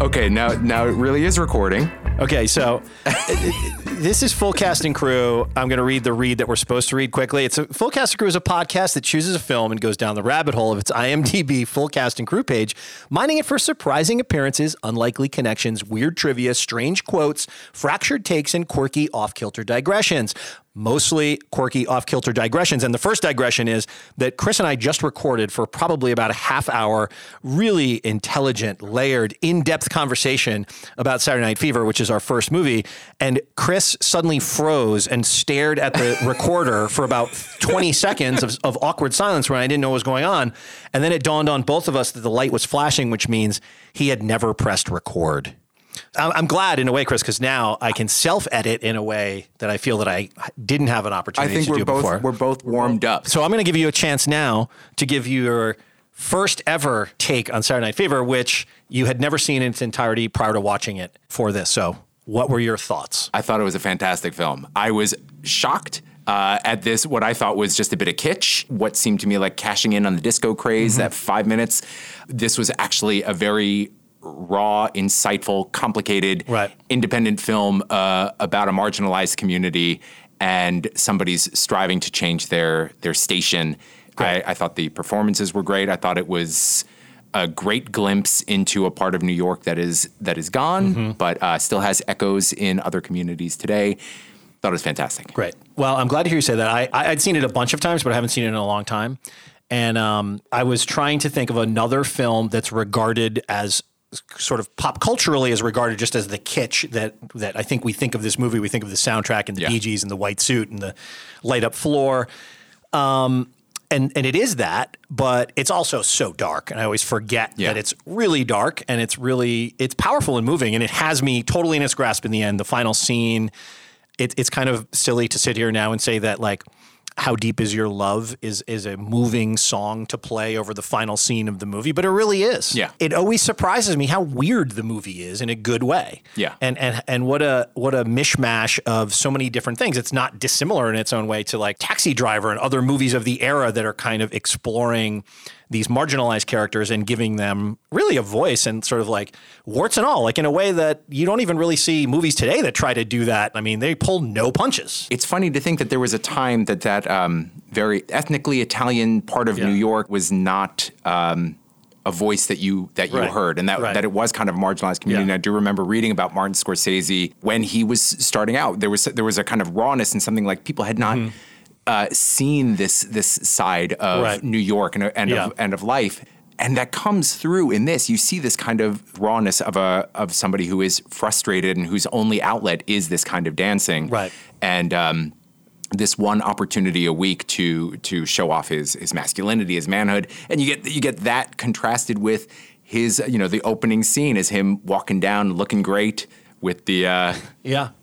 Okay, now it really is recording. Okay, so this is Full Cast and Crew. I'm going to read the read that we're supposed to read quickly. Full Cast and Crew is a podcast that chooses a film and goes down the rabbit hole of its IMDb Full Cast and Crew page, mining it for surprising appearances, unlikely connections, weird trivia, strange quotes, fractured takes, and quirky off-kilter digressions. Mostly quirky off-kilter digressions. And the first digression is that Chris and I just recorded for probably about a half hour, really intelligent, layered, in-depth conversation about Saturday Night Fever, which is our first movie. And Chris suddenly froze and stared at the recorder for about 20 seconds of awkward silence when I didn't know what was going on. And then it dawned on both of us that the light was flashing, which means he had never pressed record. I'm glad in a way, Chris, because now I can self-edit in a way that I feel that I didn't have an opportunity to do before. We're both warmed up. So I'm going to give you a chance now to give your first ever take on Saturday Night Fever, which you had never seen in its entirety prior to watching it for this. So what were your thoughts? I thought it was a fantastic film. I was shocked at this, what I thought was just a bit of kitsch, what seemed to me like cashing in on the disco craze, that 5 minutes. This was actually a very raw, insightful, complicated, independent film about a marginalized community and somebody's striving to change their station. I thought the performances were great. I thought it was a great glimpse into a part of New York that is gone, but still has echoes in other communities today. Thought it was fantastic. Great. Well, I'm glad to hear you say that. I'd seen it a bunch of times, but I haven't seen it in a long time. And I was trying to think of another film that's regarded as sort of pop culturally is regarded just as the kitsch that I think we think of this movie. We think of the soundtrack and the Bee Gees and the white suit and the light up floor. And it is that, but it's also so dark. And I always forget that it's really dark and it's powerful and moving. And it has me totally in its grasp in the end, the final scene. It's kind of silly to sit here now and say that like, How Deep Is Your Love is a moving song to play over the final scene of the movie, but it really is. Yeah. It always surprises me how weird the movie is in a good way. Yeah. And what a mishmash of so many different things. It's not dissimilar in its own way to like Taxi Driver and other movies of the era that are kind of exploring these marginalized characters and giving them really a voice and sort of like warts and all, like in a way that you don't even really see movies today that try to do that. I mean, they pull no punches. It's funny to think that there was a time that very ethnically Italian part of New York was not a voice that you heard and that it was kind of a marginalized community. And I do remember reading about Martin Scorsese when he was starting out. There was a kind of rawness and something like people had not seen this side of New York and of life. And that comes through in this. You see this kind of rawness of somebody who is frustrated and whose only outlet is this kind of dancing. Right. And this one opportunity a week to show off his masculinity, his manhood. And you get that contrasted with his, the opening scene is him walking down looking great with the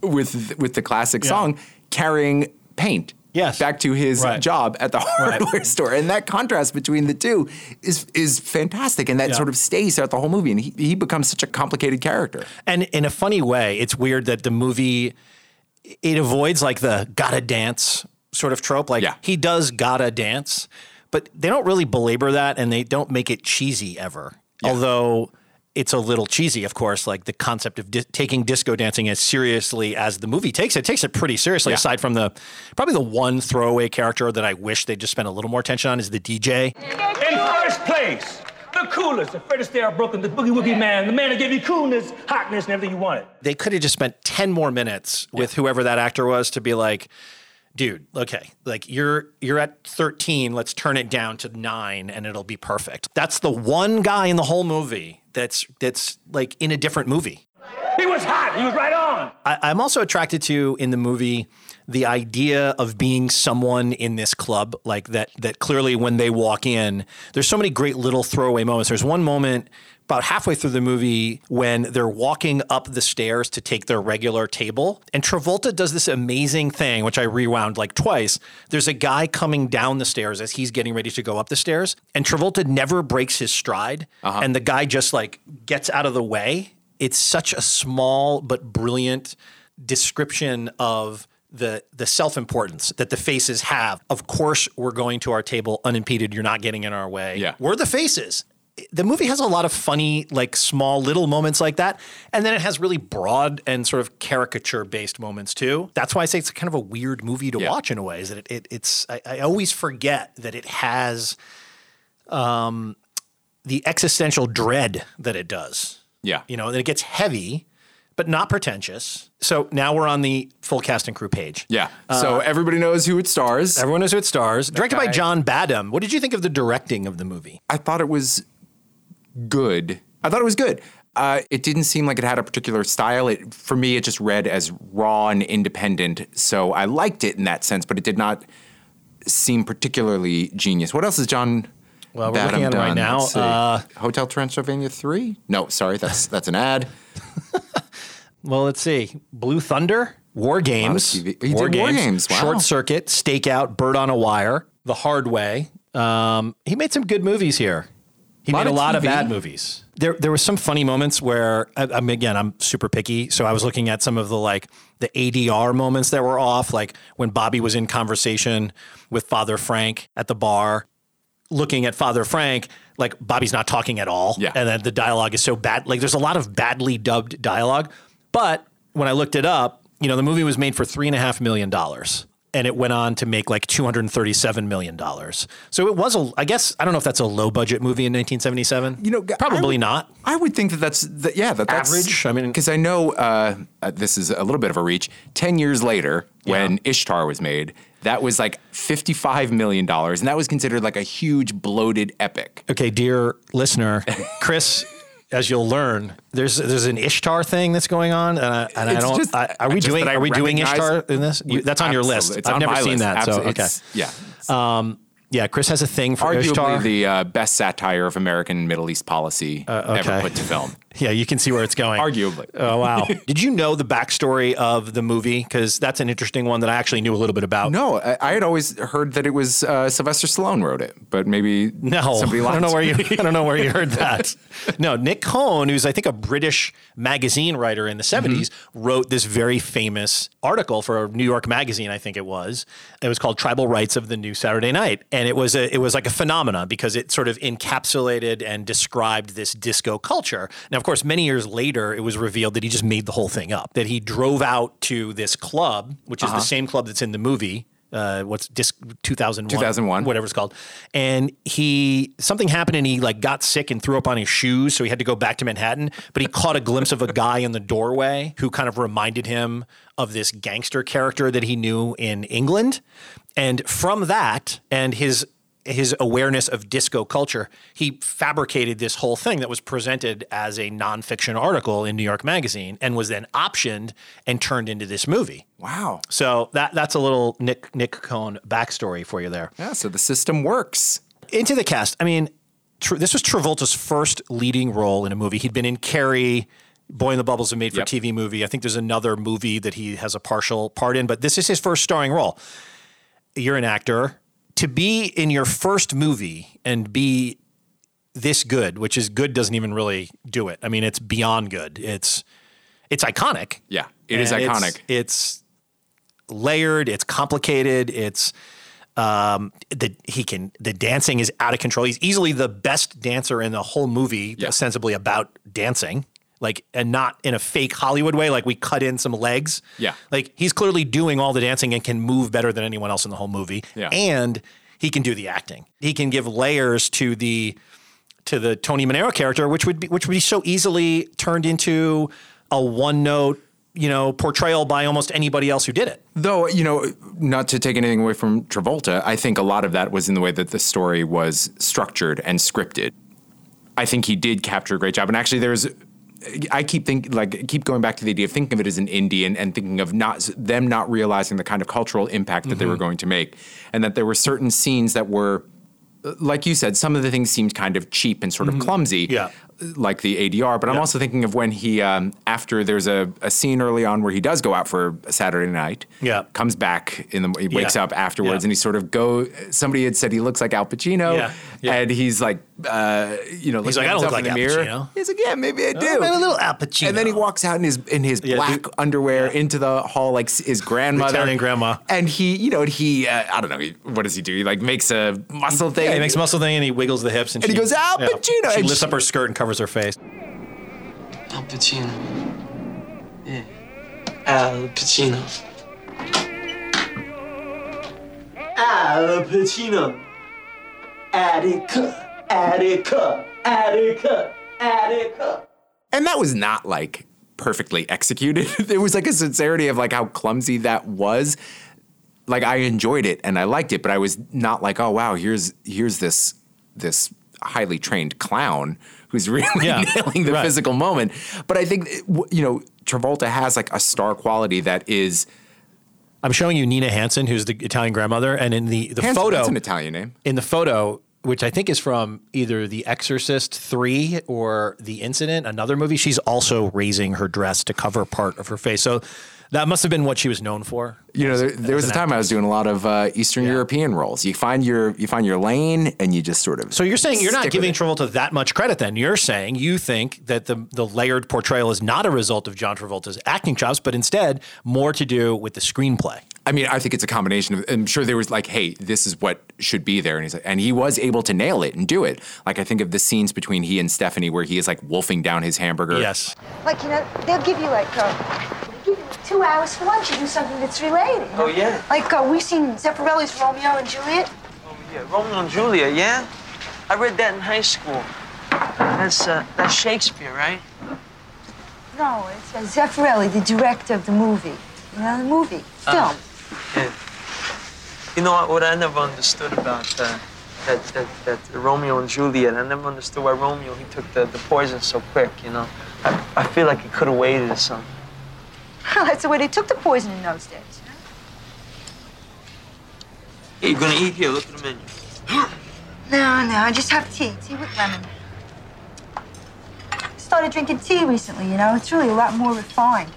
with the classic song, carrying paint. Yes. Back to his job at the hardware store. And that contrast between the two is fantastic. And that sort of stays throughout the whole movie. And he becomes such a complicated character. And in a funny way, it's weird that the movie, it avoids like the gotta dance sort of trope. Like he does gotta dance, but they don't really belabor that. And they don't make it cheesy ever. Yeah. Although it's a little cheesy, of course, like the concept of taking disco dancing as seriously as the movie takes it pretty seriously, aside from probably the one throwaway character that I wish they just spent a little more attention on is the DJ. In first place, the coolest, the Fred Astaire of Brooklyn, the boogie woogie man, the man that gave you coolness, hotness, and everything you wanted. They could have just spent 10 more minutes with whoever that actor was to be like, dude, okay, like you're at 13, let's turn it down to 9 and it'll be perfect. That's the one guy in the whole movie that's like in a different movie. He was hot, he was right on. I'm also attracted to, in the movie, the idea of being someone in this club, like that clearly when they walk in, there's so many great little throwaway moments. There's one moment about halfway through the movie when they're walking up the stairs to take their regular table. And Travolta does this amazing thing, which I rewound like twice. There's a guy coming down the stairs as he's getting ready to go up the stairs. And Travolta never breaks his stride. Uh-huh. And the guy just like gets out of the way. It's such a small but brilliant description of the self-importance that the faces have. Of course, we're going to our table unimpeded. You're not getting in our way. Yeah. We're the faces. the movie has a lot of funny, like small little moments like that. And then it has really broad and sort of caricature based moments too. That's why I say it's kind of a weird movie to watch in a way, is that it's, I always forget that it has the existential dread that it does. Yeah. You know, and it gets heavy, but not pretentious. So now we're on the Full Cast and Crew page. Yeah. So everybody knows who it stars. Everyone knows who it stars. Directed by John Badham. What did you think of the directing of the movie? I thought it was good. It didn't seem like it had a particular style. For me, it just read as raw and independent. So I liked it in that sense, but it did not seem particularly genius. What else is John... Well, we're looking at it right now. Hotel Transylvania 3? No, sorry, that's an ad. Well, let's see. Blue Thunder, War Games. He did War Games. Wow. Short Circuit, Stakeout, Bird on a Wire, The Hard Way. He made some good movies here. He made a lot of bad movies. There were some funny moments where, I'm super picky, so I was looking at some of the ADR moments that were off, like when Bobby was in conversation with Father Frank at the bar. Looking at Father Frank, like Bobby's not talking at all. Yeah. And then the dialogue is so bad. Like there's a lot of badly dubbed dialogue. But when I looked it up, you know, the movie was made for $3.5 million and it went on to make like $237 million. So it was, I don't know if that's a low budget movie in 1977. You know, probably not. I would think that's average. I mean, because I know this is a little bit of a reach. 10 years later, when Ishtar was made, that was like $55 million, and that was considered like a huge bloated epic. Okay, dear listener, Chris, as you'll learn, there's an Ishtar thing that's going on, are we doing Ishtar in this? That's on your list. I've never seen that. Absolutely. So okay, yeah. Yeah, Chris has a thing for Ishtar. Arguably the best satire of American Middle East policy ever put to film. Yeah, you can see where it's going. Arguably. Oh, wow. Did you know the backstory of the movie? Because that's an interesting one that I actually knew a little bit about. No, I had always heard that it was Sylvester Stallone wrote it, but maybe somebody lied. I don't know where you heard that. No, Nik Cohn, who's I think a British magazine writer in the 70s, wrote this very famous article for New York Magazine, I think it was. It was called Tribal Rights of the New Saturday Night. And it was like a phenomenon because it sort of encapsulated and described this disco culture. Now, of course, many years later, it was revealed that he just made the whole thing up, that he drove out to this club, which is the same club that's in the movie. 2001, whatever it's called. And something happened and he like got sick and threw up on his shoes. So he had to go back to Manhattan, but he caught a glimpse of a guy in the doorway who kind of reminded him of this gangster character that he knew in England. And from that and his awareness of disco culture, he fabricated this whole thing that was presented as a nonfiction article in New York Magazine and was then optioned and turned into this movie. Wow. So that's a little Nik Cohn backstory for you there. Yeah, so the system works. Into the cast. I mean, this was Travolta's first leading role in a movie. He'd been in Carrie, Boy in the Bubble's a made-for-TV movie. I think there's another movie that he has a partial part in, but this is his first starring role. You're an actor. To be in your first movie and be this good, which is good doesn't even really do it. I mean, it's beyond good. It's iconic. Yeah, it is iconic. It's layered. It's complicated. It's the dancing is out of control. He's easily the best dancer in the whole movie, ostensibly about dancing. Like, and not in a fake Hollywood way, like we cut in some legs. Yeah. Like, he's clearly doing all the dancing and can move better than anyone else in the whole movie. Yeah. And he can do the acting. He can give layers to the Tony Manero character, which would be so easily turned into a one-note, you know, portrayal by almost anybody else who did it. Though, you know, not to take anything away from Travolta, I think a lot of that was in the way that the story was structured and scripted. I think he did capture a great job. And actually, I keep going back to the idea of thinking of it as an indie and thinking of them not realizing the kind of cultural impact that they were going to make, and that there were certain scenes that were, like you said, some of the things seemed kind of cheap and sort of clumsy. Yeah. like the ADR, but I'm also thinking of when he, after there's a scene early on where he does go out for a Saturday night, comes back, he wakes up afterwards, and he sort of somebody had said he looks like Al Pacino, and he's like, he's like, I don't look like Al Pacino. He's like, yeah, maybe I do. Maybe a little Al Pacino. And then he walks out in his black underwear into the hall, like his grandmother. Italian grandma. And he, I don't know, what does he do? He like makes a muscle thing. Yeah, he makes a muscle thing and he wiggles the hips. And he goes, Al Pacino. She lifts up her skirt and covers her face. Al Pacino. Yeah. Al Pacino. Al Pacino. Attica. Attica, Attica, Attica. And that was not like perfectly executed. There was like a sincerity of like how clumsy that was. Like I enjoyed it and I liked it, but I was not like, oh wow, here's this highly trained clown who's really nailing the physical moment. But I think Travolta has like a star quality that is. I'm showing you Nina Hansen, who's the Italian grandmother, and in the Hansen, photo, that's an Italian name. In the photo, which I think is from either The Exorcist 3 or The Incident, another movie. She's also raising her dress to cover part of her face. So that must have been what she was known for. There was a time actress. I was doing a lot of Eastern European roles. You find your lane and you just sort of. So you're saying you're not giving Travolta that much credit then. You're saying you think that the layered portrayal is not a result of John Travolta's acting chops, but instead more to do with the screenplay. I mean, I think it's a combination of, I'm sure there was like, hey, this is what should be there. And he's like, and he was able to nail it and do it. Like, I think of the scenes between he and Stephanie where he is like wolfing down his hamburger. Yes. Like, they'll give you like 2 hours for lunch. You do something that's related. Oh, yeah. Like, we've seen Zeffirelli's Romeo and Juliet. Oh, yeah. Romeo and Juliet, yeah? I read that in high school. That's Shakespeare, right? No, it's Zeffirelli, the director of the movie. Film. Yeah. You know what I never understood about that Romeo and Juliet? I never understood why Romeo, he took the poison so quick, I feel like he could have waited or something. Well, that's the way they took the poison in those days. Hey, you're going to eat here. Look at the menu. No, I just have tea. Tea with lemon. Started drinking tea recently, It's really a lot more refined.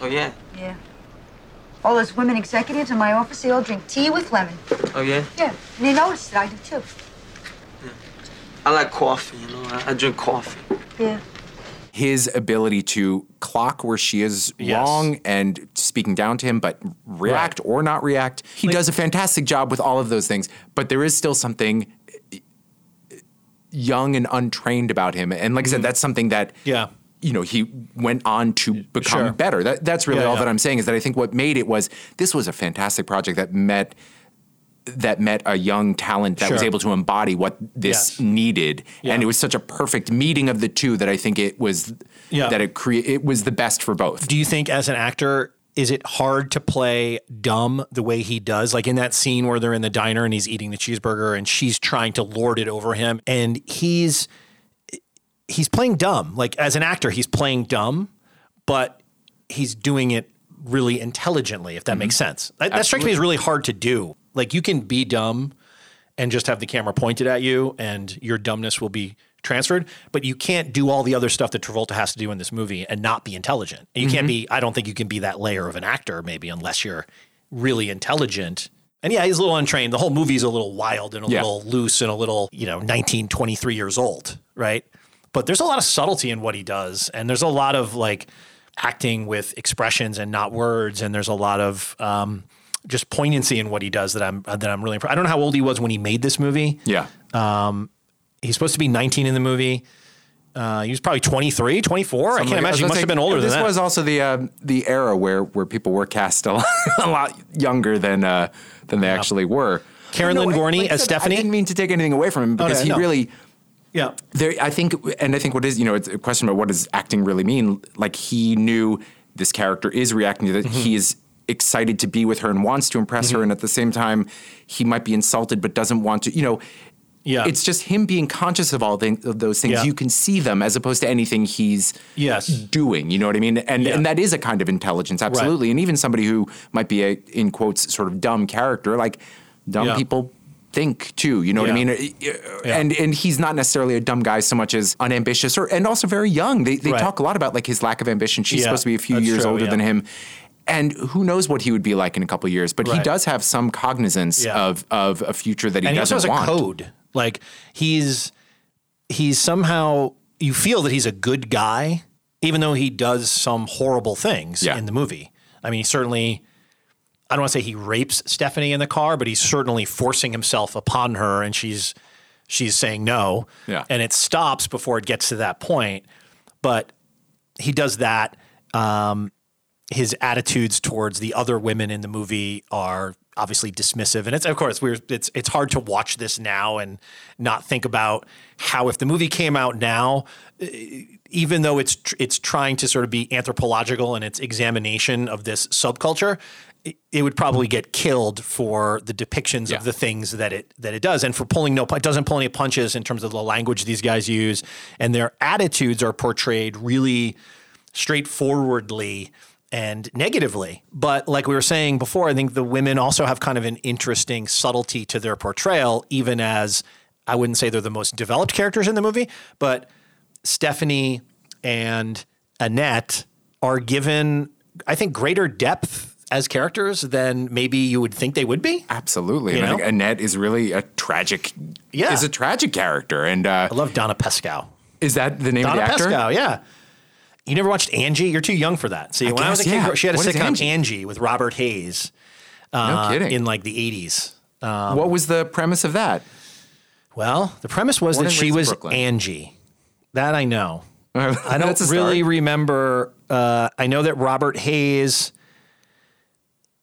Oh, yeah? Yeah. All those women executives in my office, they all drink tea with lemon. Oh, yeah? Yeah. And they notice that I do, too. Yeah. I like coffee, I drink coffee. Yeah. His ability to clock where she is wrong and speaking down to him, but react or not react. He does a fantastic job with all of those things, but there is still something young and untrained about him. And like I said, that's something that... Yeah. He went on to become better. That's really all that I'm saying is that I think what made it was this was a fantastic project that met a young talent that was able to embody what this needed. Yeah. And it was such a perfect meeting of the two that I think it was it was the best for both. Do you think as an actor, is it hard to play dumb the way he does? Like in that scene where they're in the diner and he's eating the cheeseburger and she's trying to lord it over him and he's playing dumb. Like as an actor, he's playing dumb, but he's doing it really intelligently, if that makes sense. That strikes me as really hard to do. Like you can be dumb and just have the camera pointed at you and your dumbness will be transferred, but you can't do all the other stuff that Travolta has to do in this movie and not be intelligent. And you can't be, I don't think you can be that layer of an actor maybe unless you're really intelligent. And he's a little untrained. The whole movie's a little wild and a little loose and a little, 19, 23 years old, right? But there's a lot of subtlety in what he does. And there's a lot of like acting with expressions and not words. And there's a lot of just poignancy in what he does that I'm really impressed. I don't know how old he was when he made this movie. Yeah. He's supposed to be 19 in the movie. He was probably 23, 24. I can't imagine. He must have been older than that. This was also the era where people were cast a lot younger than they actually were. Karen Lynn Gorney as Stephanie. I didn't mean to take anything away from him because really... Yeah. I think what is, it's a question about what does acting really mean? Like he knew this character is reacting to that. He is excited to be with her and wants to impress her. And at the same time, he might be insulted, but doesn't want to, It's just him being conscious of all of those things. Yeah. You can see them as opposed to anything he's doing. You know what I mean? And that is a kind of intelligence. Absolutely. Right. And even somebody who might be a, in quotes, sort of dumb character, like dumb people think too, you know what I mean? Yeah. And he's not necessarily a dumb guy so much as unambitious, or and also very young. They talk a lot about like his lack of ambition. She's supposed to be a few years older than him. And who knows what he would be like in a couple of years, but he does have some cognizance of a future that he doesn't want. And he also has a code. Like he's somehow, you feel that he's a good guy, even though he does some horrible things in the movie. I mean, he certainly, I don't want to say he rapes Stephanie in the car, but he's certainly forcing himself upon her, and she's saying no. Yeah. And it stops before it gets to that point. But he does that. His attitudes towards the other women in the movie are obviously dismissive. And it's, of course, it's hard to watch this now and not think about how, if the movie came out now, even though it's trying to sort of be anthropological in its examination of this subculture, it would probably get killed for the depictions of the things that it does. And for it doesn't pull any punches in terms of the language these guys use, and their attitudes are portrayed really straightforwardly and negatively. But like we were saying before, I think the women also have kind of an interesting subtlety to their portrayal, even as I wouldn't say they're the most developed characters in the movie, but Stephanie and Annette are given, I think, greater depth as characters than maybe you would think they would be. Absolutely. And I think Annette is really a tragic character. And I love Donna Pescow. Is that the name of the actor? Donna Pescow, yeah. You never watched Angie? You're too young for that. See, when I was a kid, she had a sitcom, Angie, with Robert Hayes no kidding. In like the 80s. What was the premise of that? Well, the premise was that she was Brooklyn. Angie. That I know. I don't really remember. I know that Robert Hayes...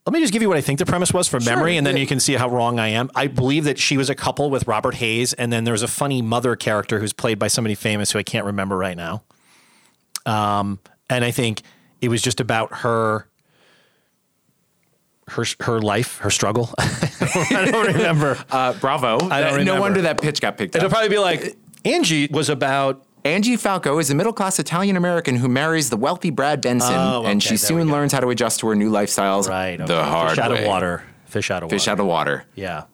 Let me just give you what I think the premise was from memory, and then you can see how wrong I am. I believe that she was a couple with Robert Hayes, and then there's a funny mother character who's played by somebody famous who I can't remember right now. And I think it was just about her life, her struggle. I don't remember. Bravo. I don't remember. No wonder that pitch got picked up. It'll probably be like, Angie was about... Angie Falco is a middle-class Italian-American who marries the wealthy Brad Benson, and she soon learns how to adjust to her new lifestyles the hard way. Fish out of water. Yeah.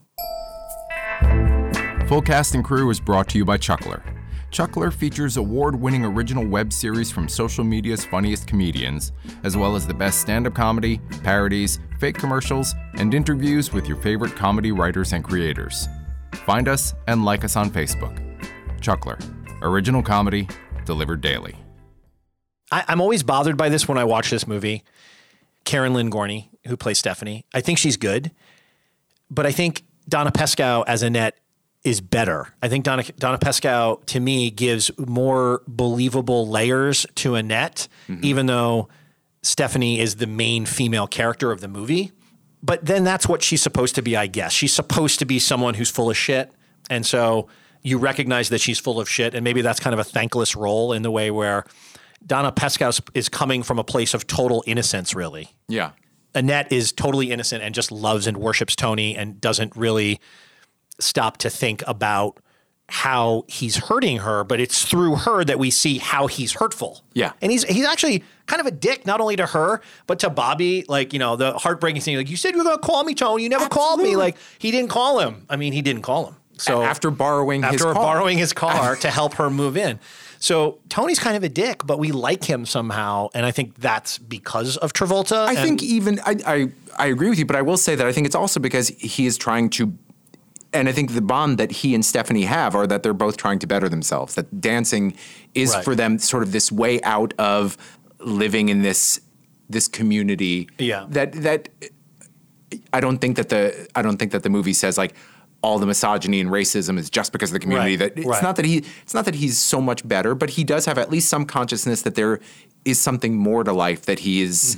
Full Cast and Crew is brought to you by Chuckler. Chuckler features award-winning original web series from social media's funniest comedians, as well as the best stand-up comedy, parodies, fake commercials, and interviews with your favorite comedy writers and creators. Find us and like us on Facebook. Chuckler. Original comedy delivered daily. I'm always bothered by this when I watch this movie. Karen Lynn Gorney, who plays Stephanie, I think she's good, but I think Donna Pescow as Annette is better. I think Donna Pescow, to me, gives more believable layers to Annette, even though Stephanie is the main female character of the movie. But then that's what she's supposed to be, I guess. She's supposed to be someone who's full of shit, and so... you recognize that she's full of shit, and maybe that's kind of a thankless role in the way where Donna Pescow is coming from a place of total innocence, really. Yeah. Annette is totally innocent and just loves and worships Tony and doesn't really stop to think about how he's hurting her, but it's through her that we see how he's hurtful. Yeah. And he's actually kind of a dick, not only to her, but to Bobby. Like, you know, the heartbreaking thing, like, you said you were going to call me, Tony. You never called me. Like, he didn't call him. I mean, he didn't call him. So after borrowing his car to help her move in. So Tony's kind of a dick, but we like him somehow. And I think that's because of Travolta. I agree with you, but I will say that I think it's also because he is trying to, and I think the bond that he and Stephanie have are that they're both trying to better themselves, that dancing is for them sort of this way out of living in this community. Yeah. That I don't think that the movie says, like, all the misogyny and racism is just because of the community. It's not that he's so much better, but he does have at least some consciousness that there is something more to life, that he is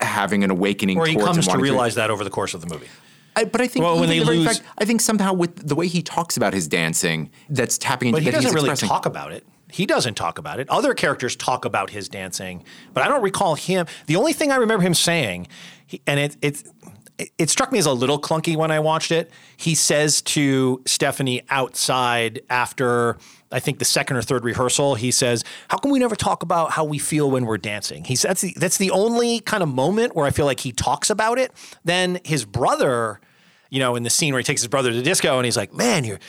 having an awakening towards. Or he comes to realize that over the course of the movie. I think somehow with the way he talks about his dancing, that's tapping into that. But he doesn't really talk about it. He doesn't talk about it. Other characters talk about his dancing, but I don't recall him. The only thing I remember him saying, it struck me as a little clunky when I watched it. He says to Stephanie outside after, I think, the second or third rehearsal, he says, how come we never talk about how we feel when we're dancing? He says, that's the only kind of moment where I feel like he talks about it. Then his brother, you know, in the scene where he takes his brother to the disco and he's like, man, you're,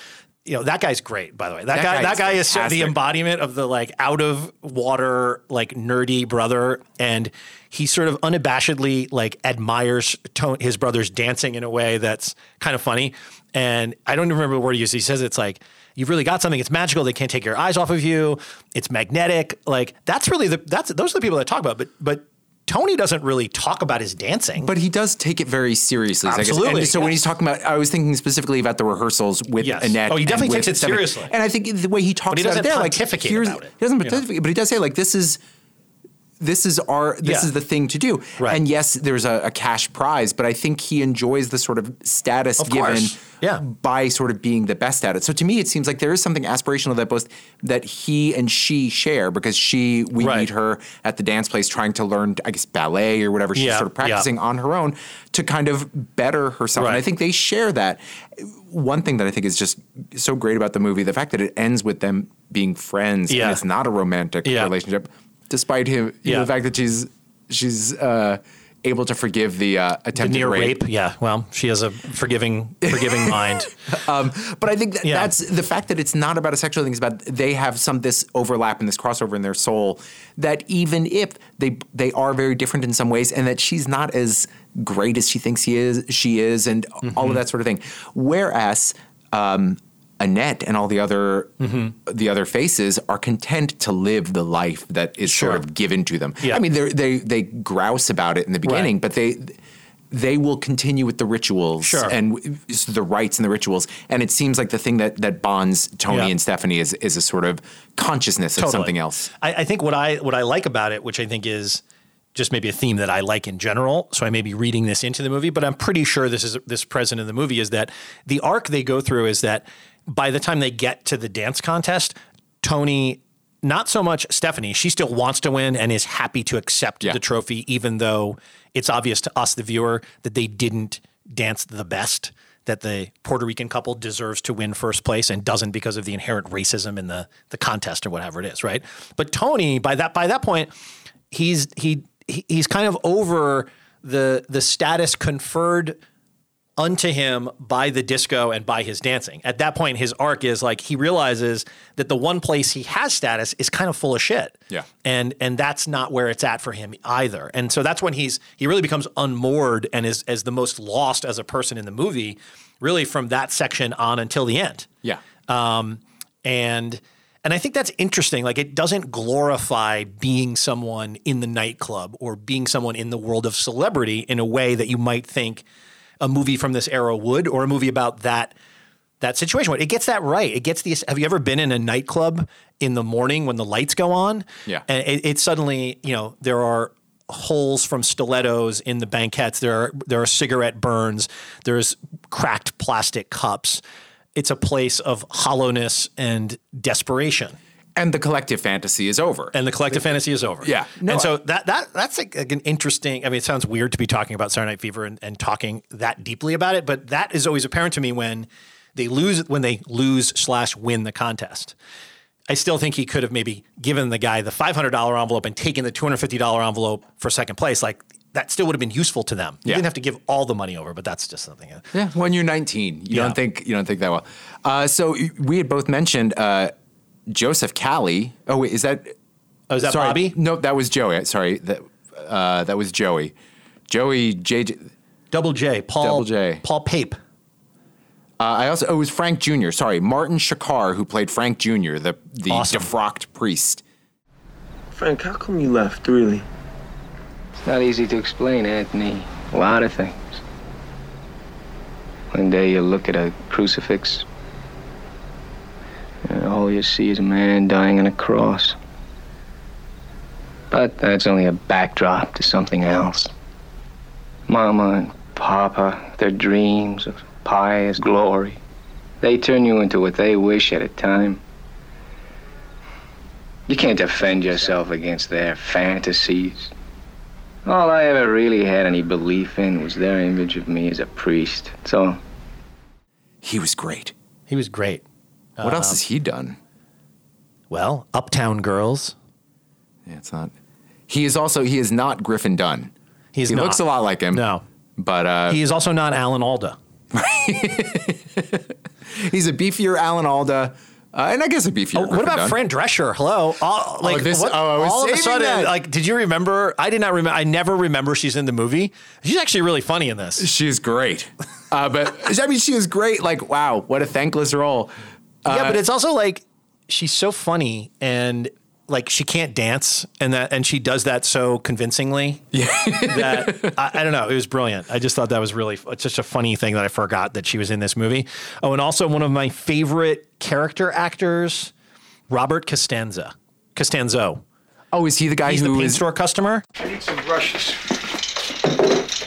you know, that guy's great, by the way. That guy is the embodiment of the like out of water, like nerdy brother. And he sort of unabashedly like admires his brother's dancing in a way that's kind of funny. And I don't even remember the word he used. He says it's like, you've really got something. It's magical. They can't take your eyes off of you. It's magnetic. Like that's really those are the people that I talk about. But Tony doesn't really talk about his dancing. But he does take it very seriously. Absolutely. I guess. And so when he's talking about, I was thinking specifically about the rehearsals with Annette. Oh, he definitely takes it seriously. And I think the way he talks about it there, like, here's, about it. He doesn't pontificate about it. But he does say like, this is the thing to do. Right. And yes, there's a cash prize, but I think he enjoys the sort of status given by sort of being the best at it. So to me, it seems like there is something aspirational that both that he and she share, because we meet her at the dance place trying to learn, I guess, ballet or whatever. She's sort of practicing on her own to kind of better herself. Right. And I think they share that. One thing that I think is just so great about the movie, the fact that it ends with them being friends and it's not a romantic relationship. Despite him, the fact that she's able to forgive the attempted rape. Yeah, well, she has a forgiving mind. But I think that's the fact that it's not about a sexual thing. It's about they have this overlap and this crossover in their soul. That even if they are very different in some ways, and that she's not as great as she thinks she is, and all of that sort of thing. Whereas Annette and all the other faces are content to live the life that is sort of given to them. Yeah. I mean, they grouse about it in the beginning, but they will continue with the rituals and the rites and the rituals. And it seems like the thing that bonds Tony and Stephanie is a sort of consciousness of something else. I think what I like about it, which I think is just maybe a theme that I like in general. So I may be reading this into the movie, but I'm pretty sure this is present in the movie, is that the arc they go through is that by the time they get to the dance contest, Tony, not so much Stephanie, she still wants to win and is happy to accept the trophy, even though it's obvious to us, the viewer, that they didn't dance the best, that the Puerto Rican couple deserves to win first place and doesn't because of the inherent racism in the contest or whatever it is, right? But Tony, by that point, he's kind of over the status conferred unto him by the disco and by his dancing. At that point, his arc is like he realizes that the one place he has status is kind of full of shit. Yeah. And that's not where it's at for him either. And so that's when he really becomes unmoored and is as the most lost as a person in the movie, really from that section on until the end. Yeah. And I think that's interesting. Like, it doesn't glorify being someone in the nightclub or being someone in the world of celebrity in a way that you might think a movie from this era would, or a movie about that situation. It gets that right. It gets these. Have you ever been in a nightclub in the morning when the lights go on? Yeah. And it suddenly, you know, there are holes from stilettos in the banquettes. There are cigarette burns. There's cracked plastic cups. It's a place of hollowness and desperation. And the collective fantasy is over. Yeah. No, and so that's like an interesting, I mean, it sounds weird to be talking about Saturday Night Fever and talking that deeply about it, but that is always apparent to me when they lose/win the contest. I still think he could have maybe given the guy the $500 envelope and taken the $250 envelope for second place. Like, that still would have been useful to them. You didn't have to give all the money over, but that's just something. Yeah, when you're 19, you don't think that well. So we had both mentioned Joseph Calley. Oh, wait, is that sorry, Bobby? No, that was Joey. Sorry, that was Joey. Joey Paul Pape. It was Frank Jr. Sorry, Martin Shakar, who played Frank Jr., the defrocked priest. Frank, how come you left, really? It's not easy to explain, Anthony. A lot of things. One day you look at a crucifix, and all you see is a man dying on a cross. But that's only a backdrop to something else. Mama and Papa, their dreams of pious glory, they turn you into what they wish at a time. You can't defend yourself against their fantasies. All I ever really had any belief in was their image of me as a priest. So he was great. What else has he done? Well, Uptown Girls. Yeah, it's not. He is not Griffin Dunn. He looks a lot like him. No. But he is also not Alan Alda. He's a beefier Alan Alda. And I guess a beefier. Oh, what about Dunn. Fran Drescher? Hello. All of a sudden, that. Like, did you remember? I did not remember. I never remember she's in the movie. She's actually really funny in this. She's great. But I mean, she was great. Like, wow, what a thankless role. Yeah, but it's also like she's so funny and like she can't dance and she does that so convincingly. Yeah. That I don't know. It was brilliant. I just thought that was really such a funny thing that I forgot that she was in this movie. Oh, and also one of my favorite character actors, Robert Costanzo. Oh, is he the guy who's the paint store customer? I need some brushes.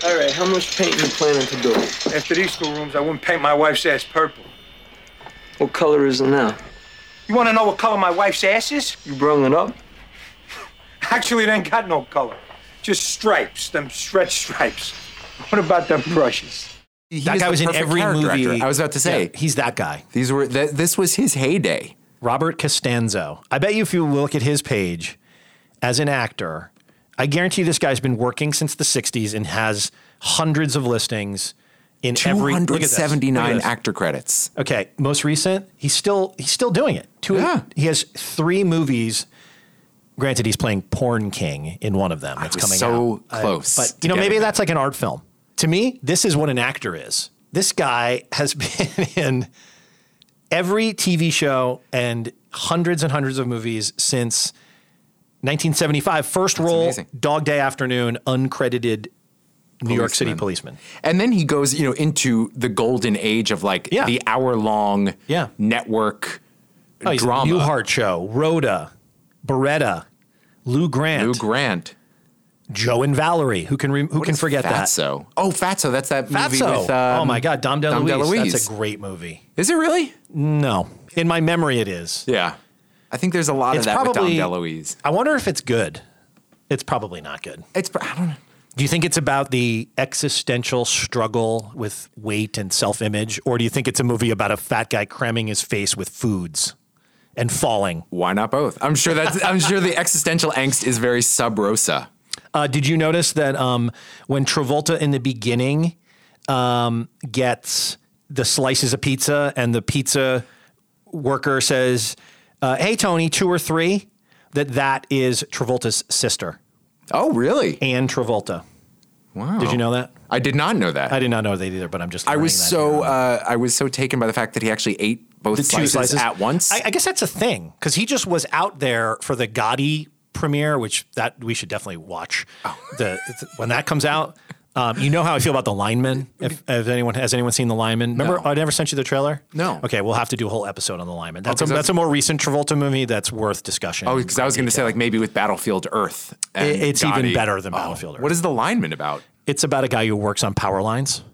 All right, how much paint are you planning to do? After these schoolrooms, I wouldn't paint my wife's ass purple. What color is it now? You want to know what color my wife's ass is? You brung it up. Actually, it ain't got no color. Just stripes, them stretch stripes. What about them brushes? That guy was in every movie. Director. I was about to say. Yeah, he's that guy. This was his heyday. Robert Costanzo. I bet you if you look at his page as an actor, I guarantee this guy's been working since the 60s and has hundreds of listings. In 279 actor credits. Okay, most recent, he's still doing it. He has 3 movies. Granted, he's playing Porn King in one of them. That's coming so out. So close, but you know, maybe that's like an art film. To me, this is what an actor is. This guy has been in every TV show and hundreds of movies since 1975. First role, amazing. Dog Day Afternoon, uncredited. New York City policeman. And then he goes, you know, into the golden age of like the hour-long network drama. Newhart Show, Rhoda, Beretta, Lou Grant, Joe and Valerie. Who can forget Fatso? Fatso. That's that movie with oh my God, Dom DeLuise. That's a great movie. Is it really? No, in my memory it is. Yeah, I think there's a lot of that probably, with Dom DeLuise. I wonder if it's good. It's probably not good. I don't know. Do you think it's about the existential struggle with weight and self-image, or do you think it's a movie about a fat guy cramming his face with foods and falling? Why not both? I'm sure the existential angst is very sub rosa. Did you notice that when Travolta in the beginning gets the slices of pizza and the pizza worker says, "Hey Tony, 2 or 3," that is Travolta's sister. Oh, really? Anne Travolta. Wow. Did you know that? I did not know that. I did not know that either, but I'm just learning that. I was so taken by the fact that he actually ate both slices at once. I guess that's a thing, because he just was out there for the Gotti premiere, which we should definitely watch when that comes out. You know how I feel about The Lineman. Has anyone seen The Lineman? Remember, I never sent you the trailer? No. Okay, we'll have to do a whole episode on The Lineman. That's a more recent Travolta movie that's worth discussion. Oh, because I was going to say, like, maybe with Battlefield Earth. It's Gotti. Even better than Battlefield Earth. What is The Lineman about? It's about a guy who works on power lines,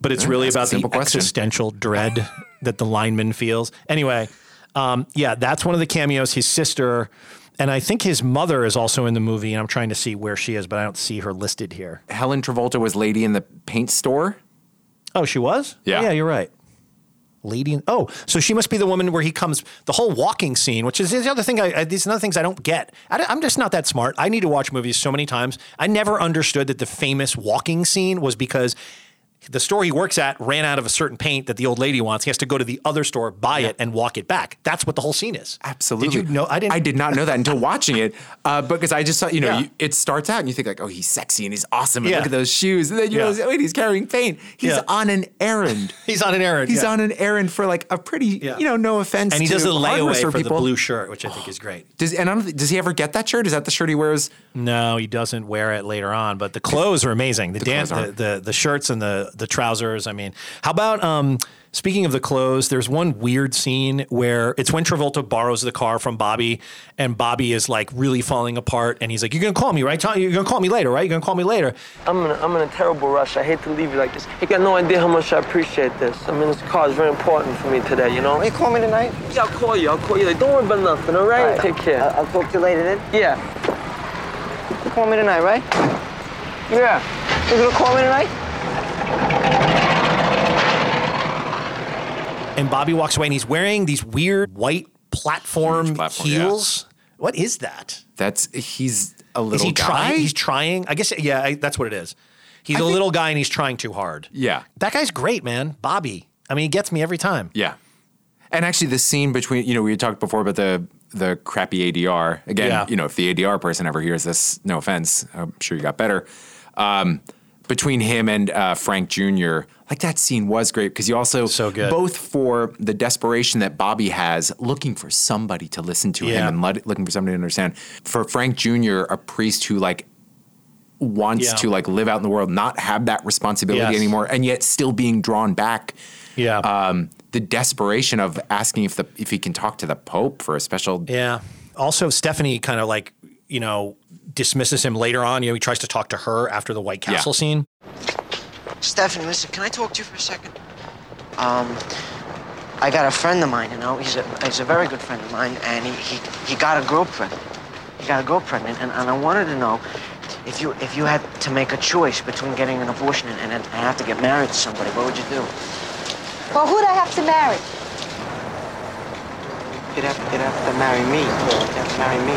but it's really about the existential dread that the lineman feels. Anyway, that's one of the cameos. His sister... And I think his mother is also in the movie, and I'm trying to see where she is, but I don't see her listed here. Helen Travolta was Lady in the Paint Store? Oh, she was? Yeah. Yeah, you're right. Lady in... Oh, so she must be the woman where he comes... The whole walking scene, which is the other thing... These are other things I don't get. I'm just not that smart. I need to watch movies so many times. I never understood that the famous walking scene was because... The store he works at ran out of a certain paint that the old lady wants. He has to go to the other store, buy it, and walk it back. That's what the whole scene is. Absolutely. Did you know? I did not know that until watching it, because I just saw, it starts out and you think like, oh, he's sexy and he's awesome. And look at those shoes. And then you realize, wait, he's carrying paint. He's on an errand. He's on an errand for like a pretty, no offense to. And he does the layaway for the blue shirt, which I think is great. Does he ever get that shirt? Is that the shirt he wears? No, he doesn't wear it later on, but the clothes are amazing. The shirts and the trousers. I mean, how about, speaking of the clothes, there's one weird scene where it's when Travolta borrows the car from Bobby and Bobby is like really falling apart. And he's like, you're going to call me, right? You're going to call me later, right? You're going to call me later. I'm in a terrible rush. I hate to leave you like this. You got no idea how much I appreciate this. I mean, this car is very important for me today, you know? Will you call me tonight? Yeah, I'll call you. Like, don't worry about nothing, all right? All right. Take care. I'll talk to you later then? Yeah. You'll call me tonight, right? Yeah. You're going to call me tonight? And Bobby walks away and he's wearing these weird white platform heels. Yeah. What is that? He's a little guy? He's trying. I guess, that's what it is. He's a little guy and he's trying too hard. Yeah. That guy's great, man. Bobby. I mean, he gets me every time. Yeah. And actually the scene between, you know, we had talked before about the crappy ADR. Again, you know, if the ADR person ever hears this, no offense, I'm sure you got better. Between him and Frank Jr., like that scene was great because you also, both for the desperation that Bobby has, looking for somebody to listen to him and looking for somebody to understand. For Frank Jr., a priest who like wants to like live out in the world, not have that responsibility anymore, and yet still being drawn back. Yeah. The desperation of asking if he can talk to the Pope for a special. Yeah. Also, Stephanie kind of like, you know, dismisses him later on. You know, he tries to talk to her after the White Castle scene. Stephanie, listen, can I talk to you for a second? I got a friend of mine, you know, he's a very good friend of mine, and he got a girl pregnant. He got a girl pregnant, and I wanted to know if you had to make a choice between getting an abortion and I have to get married to somebody, what would you do? Well, who'd I have to marry? You'd have to marry me. You'd have to marry me.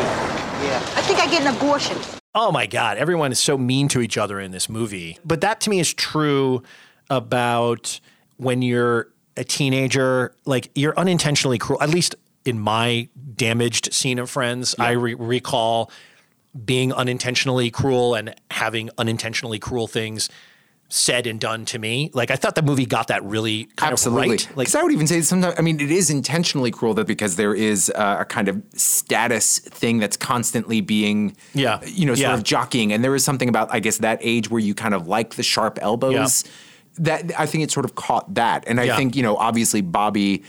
Yeah. I think I'd get an abortion. Oh, my God. Everyone is so mean to each other in this movie. But that, to me, is true about when you're a teenager. Like, you're unintentionally cruel. At least in my damaged scene of Friends, I recall being unintentionally cruel and having unintentionally cruel things said and done to me. Like, I thought the movie got that really kind of right. Because I would even say sometimes, I mean, it is intentionally cruel that because there is a kind of status thing that's constantly being, you know, sort of jockeying. And there is something about, I guess, that age where you kind of like the sharp elbows. Yeah. That I think it sort of caught that. And I think, you know, obviously Bobby,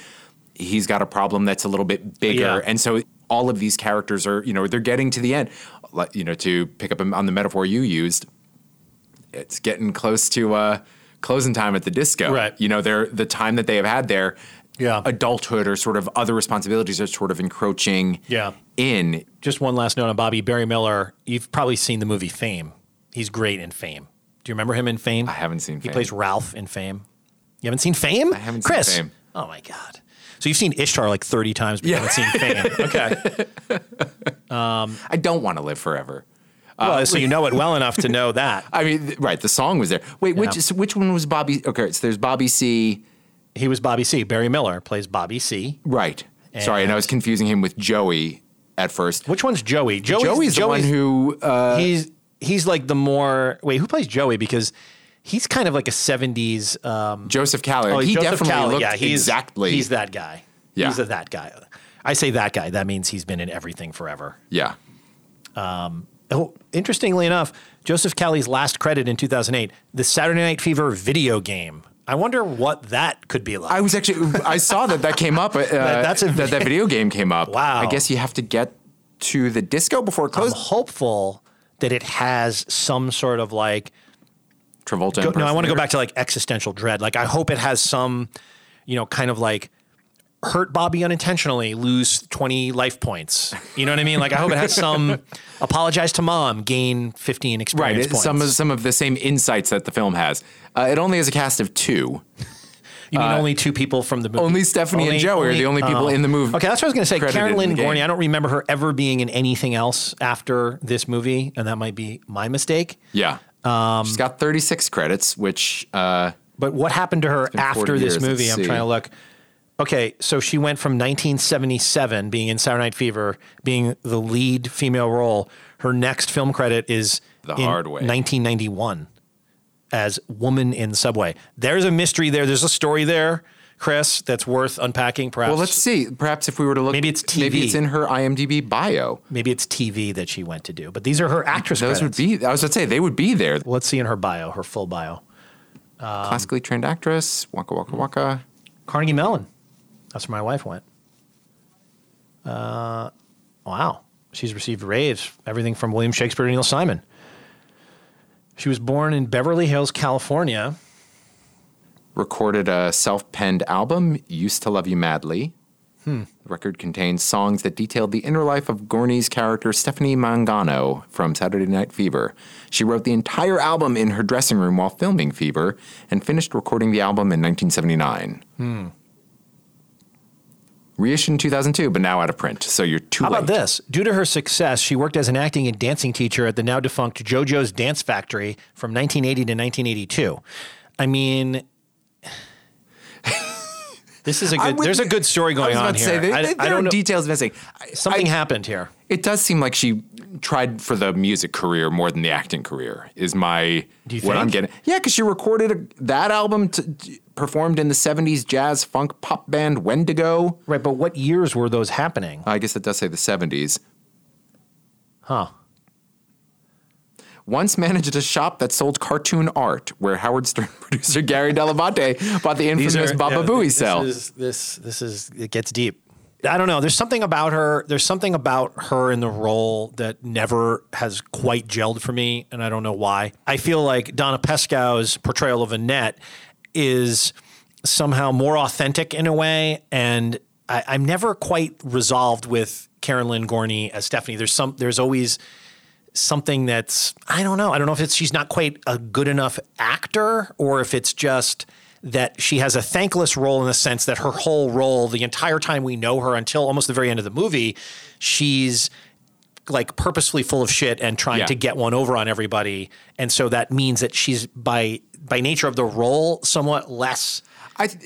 he's got a problem that's a little bit bigger. Yeah. And so all of these characters are, you know, they're getting to the end. You know, to pick up on the metaphor you used, it's getting close to closing time at the disco. Right. You know, the time that they have had there, adulthood or sort of other responsibilities are sort of encroaching in. Just one last note on Bobby. Barry Miller, you've probably seen the movie Fame. He's great in Fame. Do you remember him in Fame? I haven't seen Fame. He plays Ralph in Fame. You haven't seen Fame? I haven't seen Fame. Oh, my God. So you've seen Ishtar like 30 times, but you haven't seen Fame. Okay. I don't want to live forever. Well, so you know it well enough to know that. I mean, right, the song was there. Wait, which one was Bobby? Okay, so there's Bobby C. He was Bobby C. Barry Miller plays Bobby C. Right. And I was confusing him with Joey at first. Which one's Joey? Joey's the one who... he's like the more... Wait, who plays Joey? Because he's kind of like a 70s... Joseph Callaghan. Oh, he definitely looked exactly... He's that guy. Yeah. He's that guy. I say that guy. That means he's been in everything forever. Yeah. Oh, interestingly enough, Joseph Callaghan's last credit in 2008, the Saturday Night Fever video game. I wonder what that could be like. I was actually, I saw that came up. That video game came up. Wow. I guess you have to get to the disco before it closes. I'm hopeful that it has some sort of like Travolta. I want to go back to like existential dread. Like I hope it has some, you know, kind of like hurt Bobby unintentionally, lose 20 life points. You know what I mean? Like I hope it has some apologize to mom, gain 15 experience points. Some of the same insights that the film has. It only has a cast of 2. You mean only 2 people from the movie? Only Stephanie and Joey are the only people in the movie. Okay, that's what I was going to say. Karen Lynn Gorney, I don't remember her ever being in anything else after this movie, and that might be my mistake. Yeah. She's got 36 credits, which... but what happened to her after this movie? I'm trying to look... Okay, so she went from 1977, being in Saturday Night Fever, being the lead female role. Her next film credit is The Hard Way, 1991, as Woman in Subway. There's a mystery there. There's a story there, Chris, that's worth unpacking, perhaps. Well, let's see. Perhaps if we were to look. Maybe it's TV. Maybe it's in her IMDb bio. Maybe it's TV that she went to do. But these are her actress credits. I was going to say, they would be there. Let's see in her bio, her full bio. Classically trained actress, Waka Waka Waka. Carnegie Mellon. That's where my wife went. Wow. She's received raves, everything from William Shakespeare to Neil Simon. She was born in Beverly Hills, California. Recorded a self-penned album, Used to Love You Madly. The record contains songs that detailed the inner life of Gorney's character, Stephanie Mangano, from Saturday Night Fever. She wrote the entire album in her dressing room while filming Fever and finished recording the album in 1979. reissued in 2002, but now out of print. So you're too late. How about this? Due to her success, she worked as an acting and dancing teacher at the now defunct JoJo's Dance Factory from 1980 to 1982. I mean, this is a good, there's a good story going on here. There are details missing. Something happened here. It does seem like she tried for the music career more than the acting career is my, what I'm getting. Yeah, because she recorded that album, performed in the 70s jazz funk pop band Wendigo. Right, but what years were those happening? I guess it does say the 70s. Huh. Once managed a shop that sold cartoon art, where Howard Stern producer Gary Delabate bought the infamous Baba Booey cell. This is it gets deep. I don't know. There's something about her. There's something about her in the role that never has quite gelled for me, and I don't know why. I feel like Donna Pescow's portrayal of Annette is somehow more authentic in a way, and I'm never quite resolved with Karen Lynn Gorney as Stephanie. There's always something that's, I don't know. I don't know if it's she's not quite a good enough actor, or if it's just that she has a thankless role in the sense that her whole role, the entire time we know her until almost the very end of the movie, she's like purposefully full of shit and trying to get one over on everybody. And so that means that she's by nature of the role somewhat less,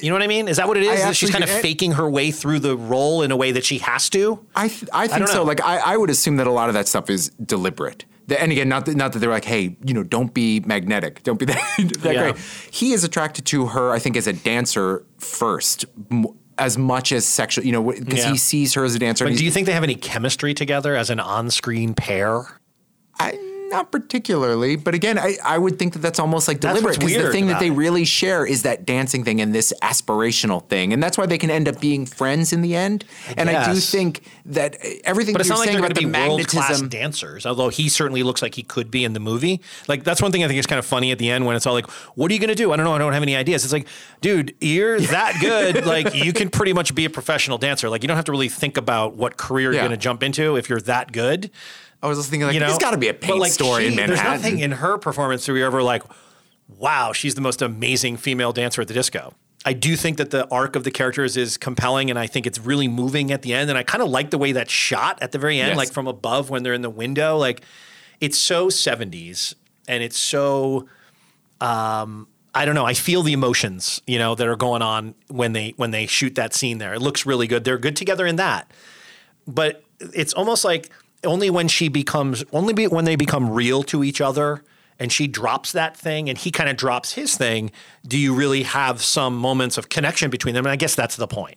you know what I mean? Is that what it is? That she's kind of faking her way through the role in a way that she has to? I think so. Like I would assume that a lot of that stuff is deliberate. And again, not that they're like, hey, you know, don't be magnetic. Don't be that great. He is attracted to her, I think, as a dancer first, as much as sexual, you know, because he sees her as a dancer. But do you think they have any chemistry together as an on-screen pair? Not particularly. But again, I would think that that's almost like deliberate. Because the thing that they really share is that dancing thing and this aspirational thing. And that's why they can end up being friends in the end. And I do think that everything you're saying about the magnetism. But it's not like they're going to be world-class dancers, although he certainly looks like he could be in the movie. Like, that's one thing I think is kind of funny at the end when it's all like, what are you going to do? I don't know. I don't have any ideas. It's like, dude, you're that good. Like, you can pretty much be a professional dancer. Like, you don't have to really think about what career you're going to jump into if you're that good. I was just thinking, like, there's got to be a paint story in Manhattan. There's nothing in her performance where you're ever like, wow, she's the most amazing female dancer at the disco. I do think that the arc of the characters is compelling, and I think it's really moving at the end. And I kind of like the way that's shot at the very end, like from above when they're in the window. Like, it's so 70s, and it's so I don't know. I feel the emotions, you know, that are going on when they shoot that scene there. It looks really good. They're good together in that. But it's almost like – Only when they become real to each other and she drops that thing and he kind of drops his thing, do you really have some moments of connection between them? And I guess that's the point.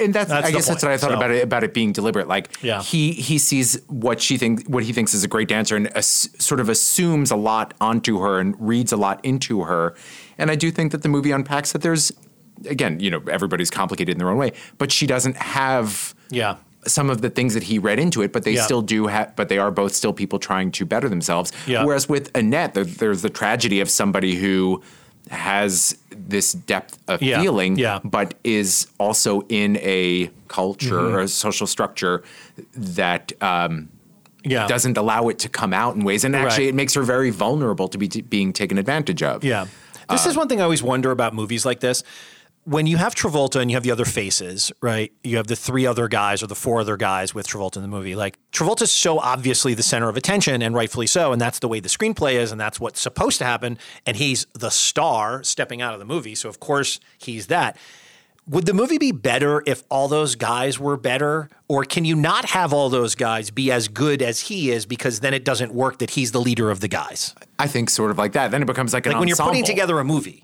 And that's what I thought about it being deliberate. Like he sees what he thinks is a great dancer and sort of assumes a lot onto her and reads a lot into her. And I do think that the movie unpacks that there's, again, you know, everybody's complicated in their own way, but she doesn't have some of the things that he read into it, but they still do have, but they are both still people trying to better themselves. Yeah. Whereas with Annette, there's the tragedy of somebody who has this depth of feeling, but is also in a culture or a social structure that doesn't allow it to come out in ways. And actually it makes her very vulnerable to be being taken advantage of. Yeah. This is one thing I always wonder about movies like this. When you have Travolta and you have the other faces, right? You have the three other guys or the four other guys with Travolta in the movie. Like, Travolta's so obviously the center of attention, and rightfully so, and that's the way the screenplay is, and that's what's supposed to happen, and he's the star stepping out of the movie, so of course he's that. Would the movie be better if all those guys were better, or can you not have all those guys be as good as he is because then it doesn't work that he's the leader of the guys? I think sort of like that. Then it becomes like an ensemble. Like when you're putting together a movie.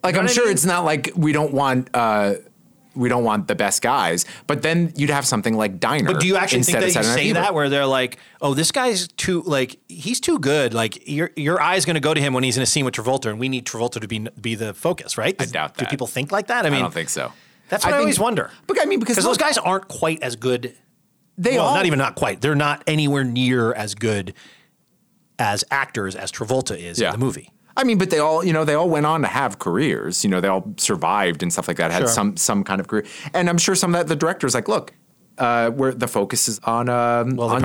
Like, I'm sure it's not like we don't want the best guys, but then you'd have something like Diner. But do you actually think that you say that where they're like, oh, this guy's too, like, he's too good. Like, your eye's going to go to him when he's in a scene with Travolta, and we need Travolta to be the focus, right? I doubt that. Do people think like that? I mean, I don't think so. That's what I always wonder. But I mean, because those guys aren't quite as good. Not quite. They're not anywhere near as good as actors as Travolta is in the movie. I mean, but they all went on to have careers. You know, they all survived and stuff like that, had some kind of career. And I'm sure some of that, the director's like, look, where the focus is on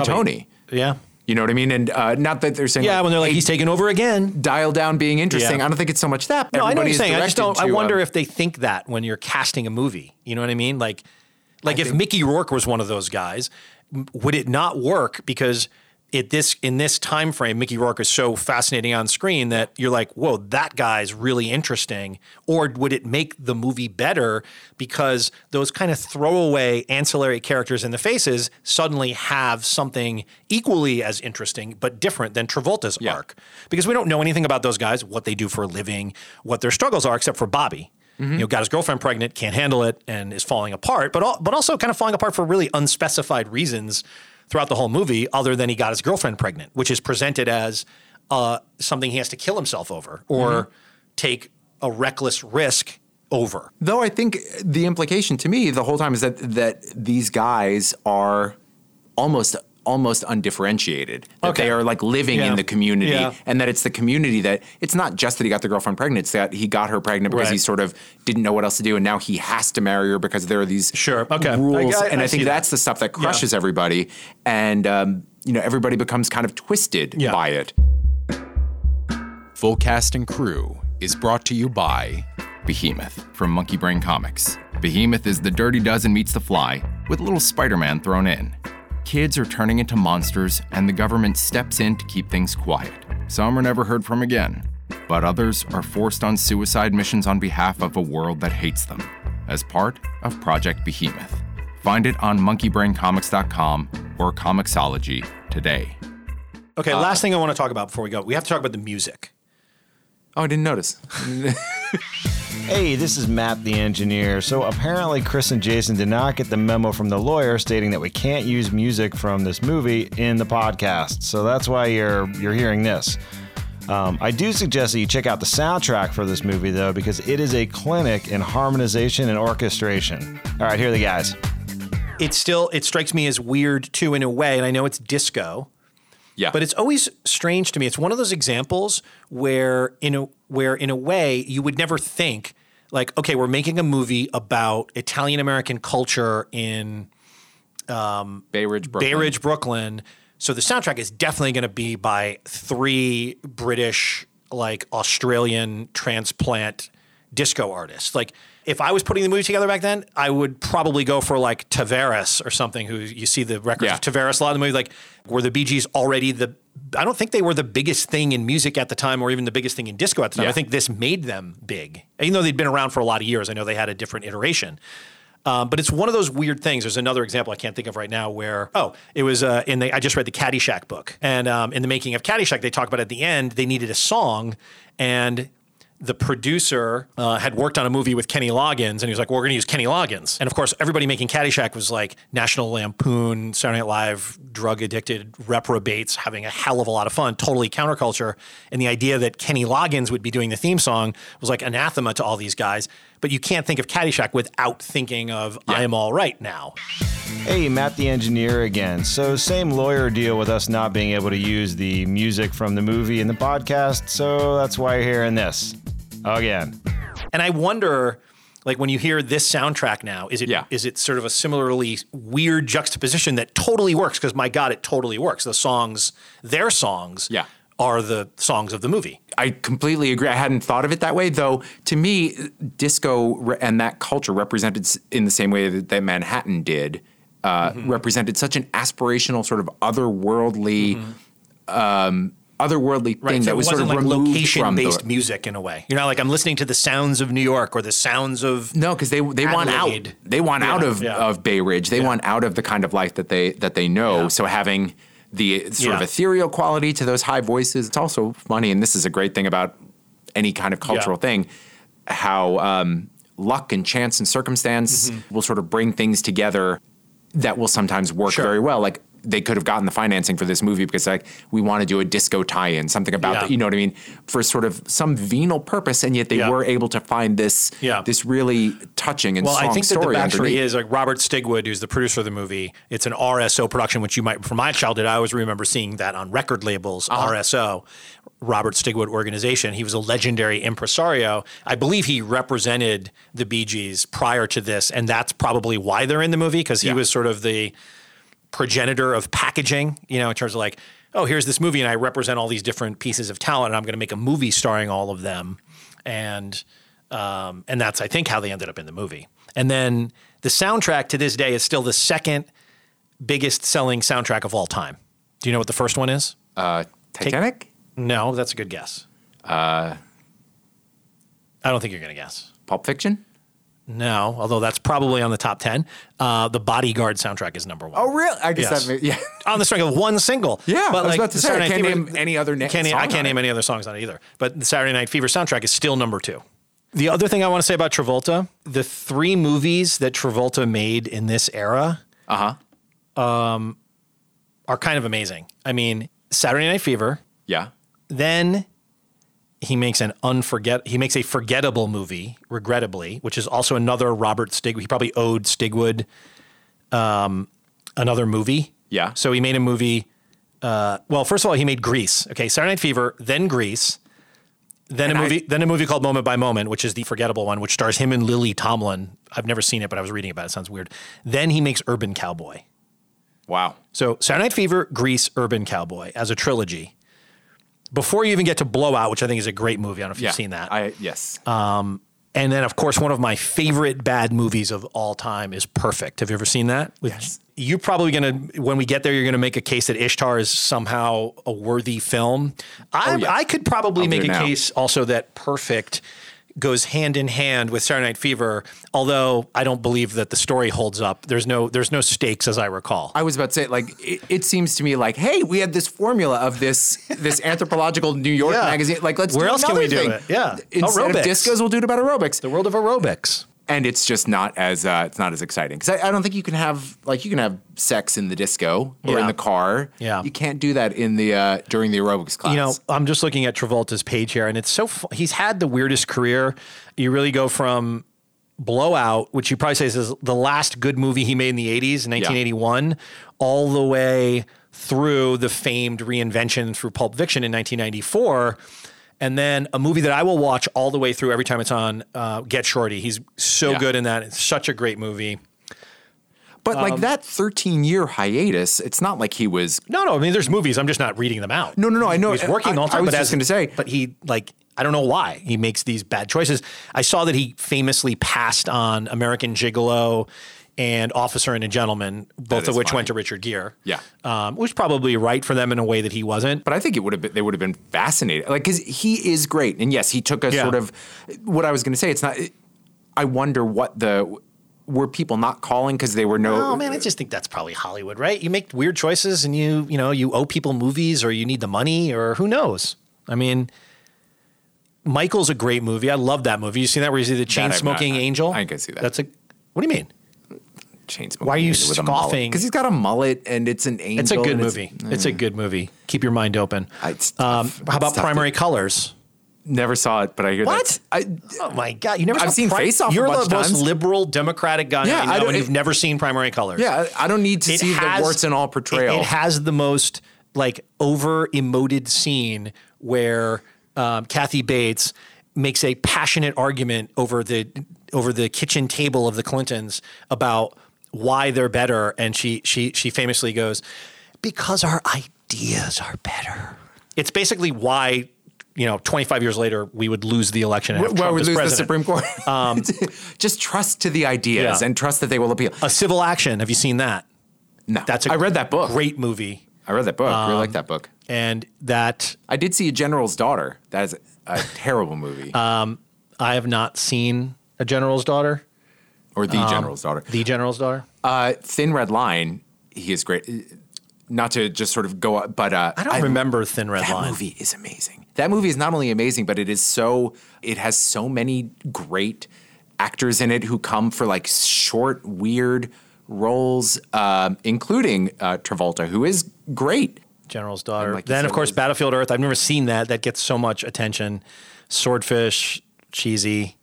Tony. Yeah. You know what I mean? And not that they're saying. Yeah, when they're like, he's taking over again. Dial down being interesting. Yeah. I don't think it's so much that. No, I know what you're saying. I wonder if they think that when you're casting a movie. You know what I mean? Like, Like if Mickey Rourke was one of those guys, would it not work? Because in this time frame, Mickey Rourke is so fascinating on screen that you're like, whoa, that guy's really interesting. Or would it make the movie better because those kind of throwaway ancillary characters in the faces suddenly have something equally as interesting but different than Travolta's arc? Because we don't know anything about those guys, what they do for a living, what their struggles are, except for Bobby. Mm-hmm. You know, got his girlfriend pregnant, can't handle it, and is falling apart, but also kind of falling apart for really unspecified reasons throughout the whole movie, other than he got his girlfriend pregnant, which is presented as something he has to kill himself over or take a reckless risk over. Though I think the implication to me the whole time is that these guys are almost undifferentiated, that they are like living in the community and that it's the community that it's not just that he got the girlfriend pregnant, it's that he got her pregnant because he sort of didn't know what else to do and now he has to marry her because there are these rules. I think that's the stuff that crushes everybody and, everybody becomes kind of twisted by it. Full Cast and Crew is brought to you by Behemoth from Monkey Brain Comics. Behemoth is the Dirty Dozen meets The Fly with little Spider-Man thrown in. Kids are turning into monsters, and the government steps in to keep things quiet. Some are never heard from again, but others are forced on suicide missions on behalf of a world that hates them, as part of Project Behemoth. Find it on monkeybraincomics.com or Comixology today. Okay, last thing I want to talk about before we go. We have to talk about the music. Oh, I didn't notice. Hey, this is Matt the engineer. So apparently Chris and Jason did not get the memo from the lawyer stating that we can't use music from this movie in the podcast. So that's why you're hearing this. I do suggest that you check out the soundtrack for this movie, though, because it is a clinic in harmonization and orchestration. All right, here are the guys. It strikes me as weird, too, in a way, and I know it's disco. Yeah. But it's always strange to me. It's one of those examples where in a way you would never think like, okay, we're making a movie about Italian-American culture in Bay Ridge, Brooklyn. So the soundtrack is definitely going to be by three British, like Australian transplant disco artists. Like if I was putting the movie together back then, I would probably go for like Tavares or something, who you see the records of Tavares a lot in the movie. Like, were the Bee Gees already I don't think they were the biggest thing in music at the time or even the biggest thing in disco at the time. I think this made them big. Even though they'd been around for a lot of years, I know they had a different iteration. But it's one of those weird things. There's another example I can't think of right now where, it was I just read the Caddyshack book. And in the making of Caddyshack, they talk about at the end, they needed a song and the producer had worked on a movie with Kenny Loggins, and he was like, well, we're going to use Kenny Loggins. And, of course, everybody making Caddyshack was like National Lampoon, Saturday Night Live, drug-addicted reprobates having a hell of a lot of fun, totally counterculture. And the idea that Kenny Loggins would be doing the theme song was like anathema to all these guys. But you can't think of Caddyshack without thinking of I Am All Right Now. Hey, Matt the engineer again. So same lawyer deal with us not being able to use the music from the movie in the podcast. So that's why you're hearing this again. And I wonder, like when you hear this soundtrack now, is it sort of a similarly weird juxtaposition that totally works? Because my God, it totally works. The songs, their songs are the songs of the movie. I completely agree. I hadn't thought of it that way, though. To me, disco and that culture represented in the same way that Manhattan did, represented such an aspirational sort of otherworldly, otherworldly thing so that was sort of like removed location-based from music in a way. You're not like I'm listening to the sounds of New York or the sounds of no, because they want out. They want out of Bay Ridge. They want out of the kind of life that they know. Yeah. So having the sort of ethereal quality to those high voices. It's also funny, and this is a great thing about any kind of cultural thing, how luck and chance and circumstance will sort of bring things together that will sometimes work very well. Like they could have gotten the financing for this movie because like we want to do a disco tie-in, something about that, you know what I mean, for sort of some venal purpose, and yet they were able to find this really touching and strong story. Well, I think that the backstory is like Robert Stigwood, who's the producer of the movie. It's an RSO production, which you might, from my childhood, I always remember seeing that on record labels, RSO, Robert Stigwood Organization. He was a legendary impresario. I believe he represented the Bee Gees prior to this, and that's probably why they're in the movie, because he was sort of the progenitor of packaging, you know, in terms of like, oh, here's this movie and I represent all these different pieces of talent and I'm going to make a movie starring all of them. And that's, I think, how they ended up in the movie. And then the soundtrack to this day is still the second biggest selling soundtrack of all time. Do you know what the first one is? Titanic? No, that's a good guess. I don't think you're going to guess. Pulp Fiction? No, although that's probably on the top 10. The Bodyguard soundtrack is number one. Oh, really? I guess yes. That yeah. On the strength of one single. Yeah, but I was about to say, I can't name any other song. I can't name any other songs on it either. But the Saturday Night Fever soundtrack is still number two. The other thing I want to say about Travolta, the three movies that Travolta made in this era are kind of amazing. I mean, Saturday Night Fever. Yeah. Then he makes a forgettable movie, regrettably, which is also another Robert Stigwood. He probably owed Stigwood another movie. Yeah. So he made a movie. Well, first of all, he made Grease. Okay, Saturday Night Fever, then Grease. Then a movie called Moment by Moment, which is the forgettable one, which stars him and Lily Tomlin. I've never seen it, but I was reading about it. It sounds weird. Then he makes Urban Cowboy. Wow. So Saturday Night Fever, Grease, Urban Cowboy as a trilogy. Before you even get to Blowout, which I think is a great movie. I don't know if you've seen that. Yes. And then, of course, one of my favorite bad movies of all time is Perfect. Have you ever seen that? Yes. You're probably going to, when we get there, you're going to make a case that Ishtar is somehow a worthy film. I could probably make a case also that Perfect goes hand in hand with Saturday Night Fever, although I don't believe that the story holds up. There's no stakes, as I recall. I was about to say, it seems to me like, hey, we had this formula of this anthropological New York magazine. Like, let's where do else can we thing. Do it? Yeah, instead aerobics. Of discos, we'll do it about aerobics. The world of aerobics, and it's just not as it's not as exciting because I don't think you can have sex in the disco or in the car. Yeah, you can't do that in the during the aerobics class. You know, I'm just looking at Travolta's page here, and it's so he's had the weirdest career. You really go from Blowout, which you probably say is the last good movie he made in the 80s, in 1981, all the way through the famed reinvention through Pulp Fiction in 1994, and then a movie that I will watch all the way through every time it's on, Get Shorty. He's so good in that. It's such a great movie. But that 13-year hiatus, it's not like he was... No, I mean, there's movies. I'm just not reading them out. No, I know. He's working all the time. I was just going to say... But he, I don't know why he makes these bad choices. I saw that he famously passed on American Gigolo and Officer and a Gentleman, both of which went to Richard Gere. Yeah. Which probably right for them in a way that he wasn't. But I think they would have been fascinated. Because he is great. And yes, he took a sort of... What I was going to say, it's not... I wonder what the... Were people not calling because they were Oh, man, I just think that's probably Hollywood, right? You make weird choices and you owe people movies or you need the money or who knows? I mean, Michael's a great movie. I love that movie. You seen that where you see the chain-smoking angel? I can see that. What do you mean? Chain-smoking. Why are you scoffing? Because he's got a mullet and it's an angel. It's a good movie. It's a good movie. Keep your mind open. How about Primary Colors? Never saw it, but I hear that. Oh, my God. You never saw it? I've seen Face Off a bunch of times. You're the most liberal Democratic guy I know, and you've never seen Primary Colors. Yeah, I don't need to see the warts and all portrayal. It has the most, over-emoted scene where Kathy Bates makes a passionate argument over the kitchen table of the Clintons about why they're better, and she famously goes, because our ideas are better. It's basically why... 25 years later, we would lose the election. And we would lose the Supreme Court. Just trust to the ideas and trust that they will appeal. A Civil Action. Have you seen that? No. I read that book. Great movie. I read that book. I really like that book. And that. I did see A General's Daughter. That is a terrible movie. I have not seen A General's Daughter. Or The General's Daughter. The General's Daughter. Thin Red Line. He is great. Not to just sort of go up, but I remember Thin Red Line. That movie is amazing. That movie is not only amazing, but it has so many great actors in it who come for short, weird roles, including Travolta, who is great. General's Daughter. Then, of course, Battlefield Earth. I've never seen that. That gets so much attention. Swordfish, cheesy.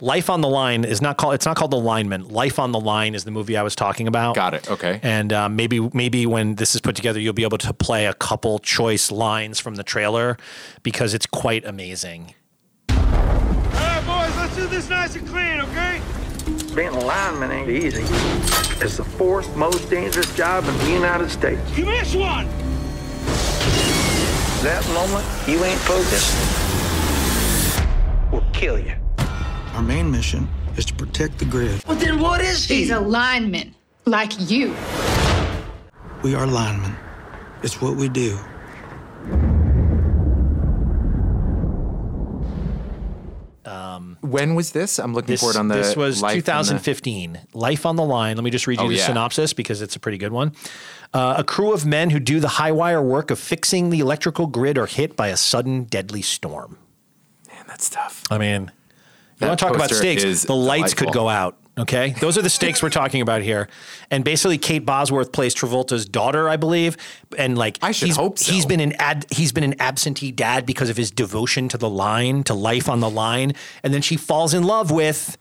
Life on the Line is not called The Lineman. Life on the Line is the movie I was talking about. Got it. Okay. And maybe when this is put together, you'll be able to play a couple choice lines from the trailer because it's quite amazing. All right, boys, let's do this nice and clean, okay? Being a lineman ain't easy. It's the fourth most dangerous job in the United States. You missed one! That moment you ain't focused will kill you. Our main mission is to protect the grid. Well, then what is he? He's a lineman, like you. We are linemen. It's what we do. When was this? I'm looking for it on the... This was 2015. Life on the Line. Let me just read you the synopsis because it's a pretty good one. A crew of men who do the high wire work of fixing the electrical grid are hit by a sudden deadly storm. Man, that's tough. I mean, you want to talk about stakes. The lights could go out. Okay. Those are the stakes we're talking about here. And basically Kate Bosworth plays Travolta's daughter, I believe. And like, I should hope so. He's been an absentee dad because of his devotion to the line, to life on the line. And then she falls in love with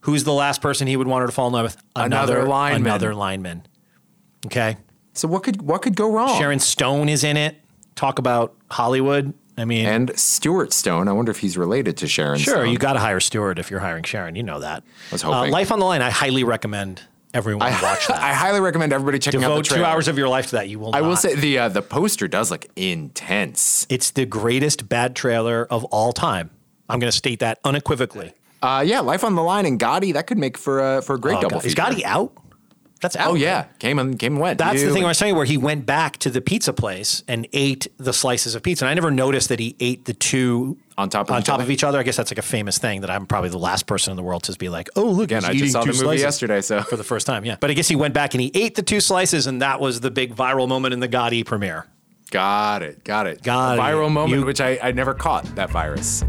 who's the last person he would want her to fall in love with? Another lineman. Okay. So what could go wrong? Sharon Stone is in it. Talk about Hollywood. I mean, and Stuart Stone. I wonder if he's related to Sharon Stone. Sure, you got to hire Stuart if you're hiring Sharon. You know that. I was hoping. Life on the Line, I highly recommend everyone watch that. I highly recommend everybody checking out the trailer. Devote 2 hours of your life to that. You will not. I will say the poster does look intense. It's the greatest bad trailer of all time. I'm going to state that unequivocally. Life on the Line and Gotti, that could make for a great double feature. Is Gotti out? That's out. Oh, yeah. Came and went. That's the thing I was saying where he went back to the pizza place and ate the slices of pizza. And I never noticed that he ate the two on top of each other. I guess that's like a famous thing that I'm probably the last person in the world to be like, oh, look, he's eating two slices. I just saw the movie yesterday, so. For the first time, yeah. But I guess he went back and he ate the two slices, and that was the big viral moment in the Gotti premiere. Got it. Viral moment, which I never caught, that virus.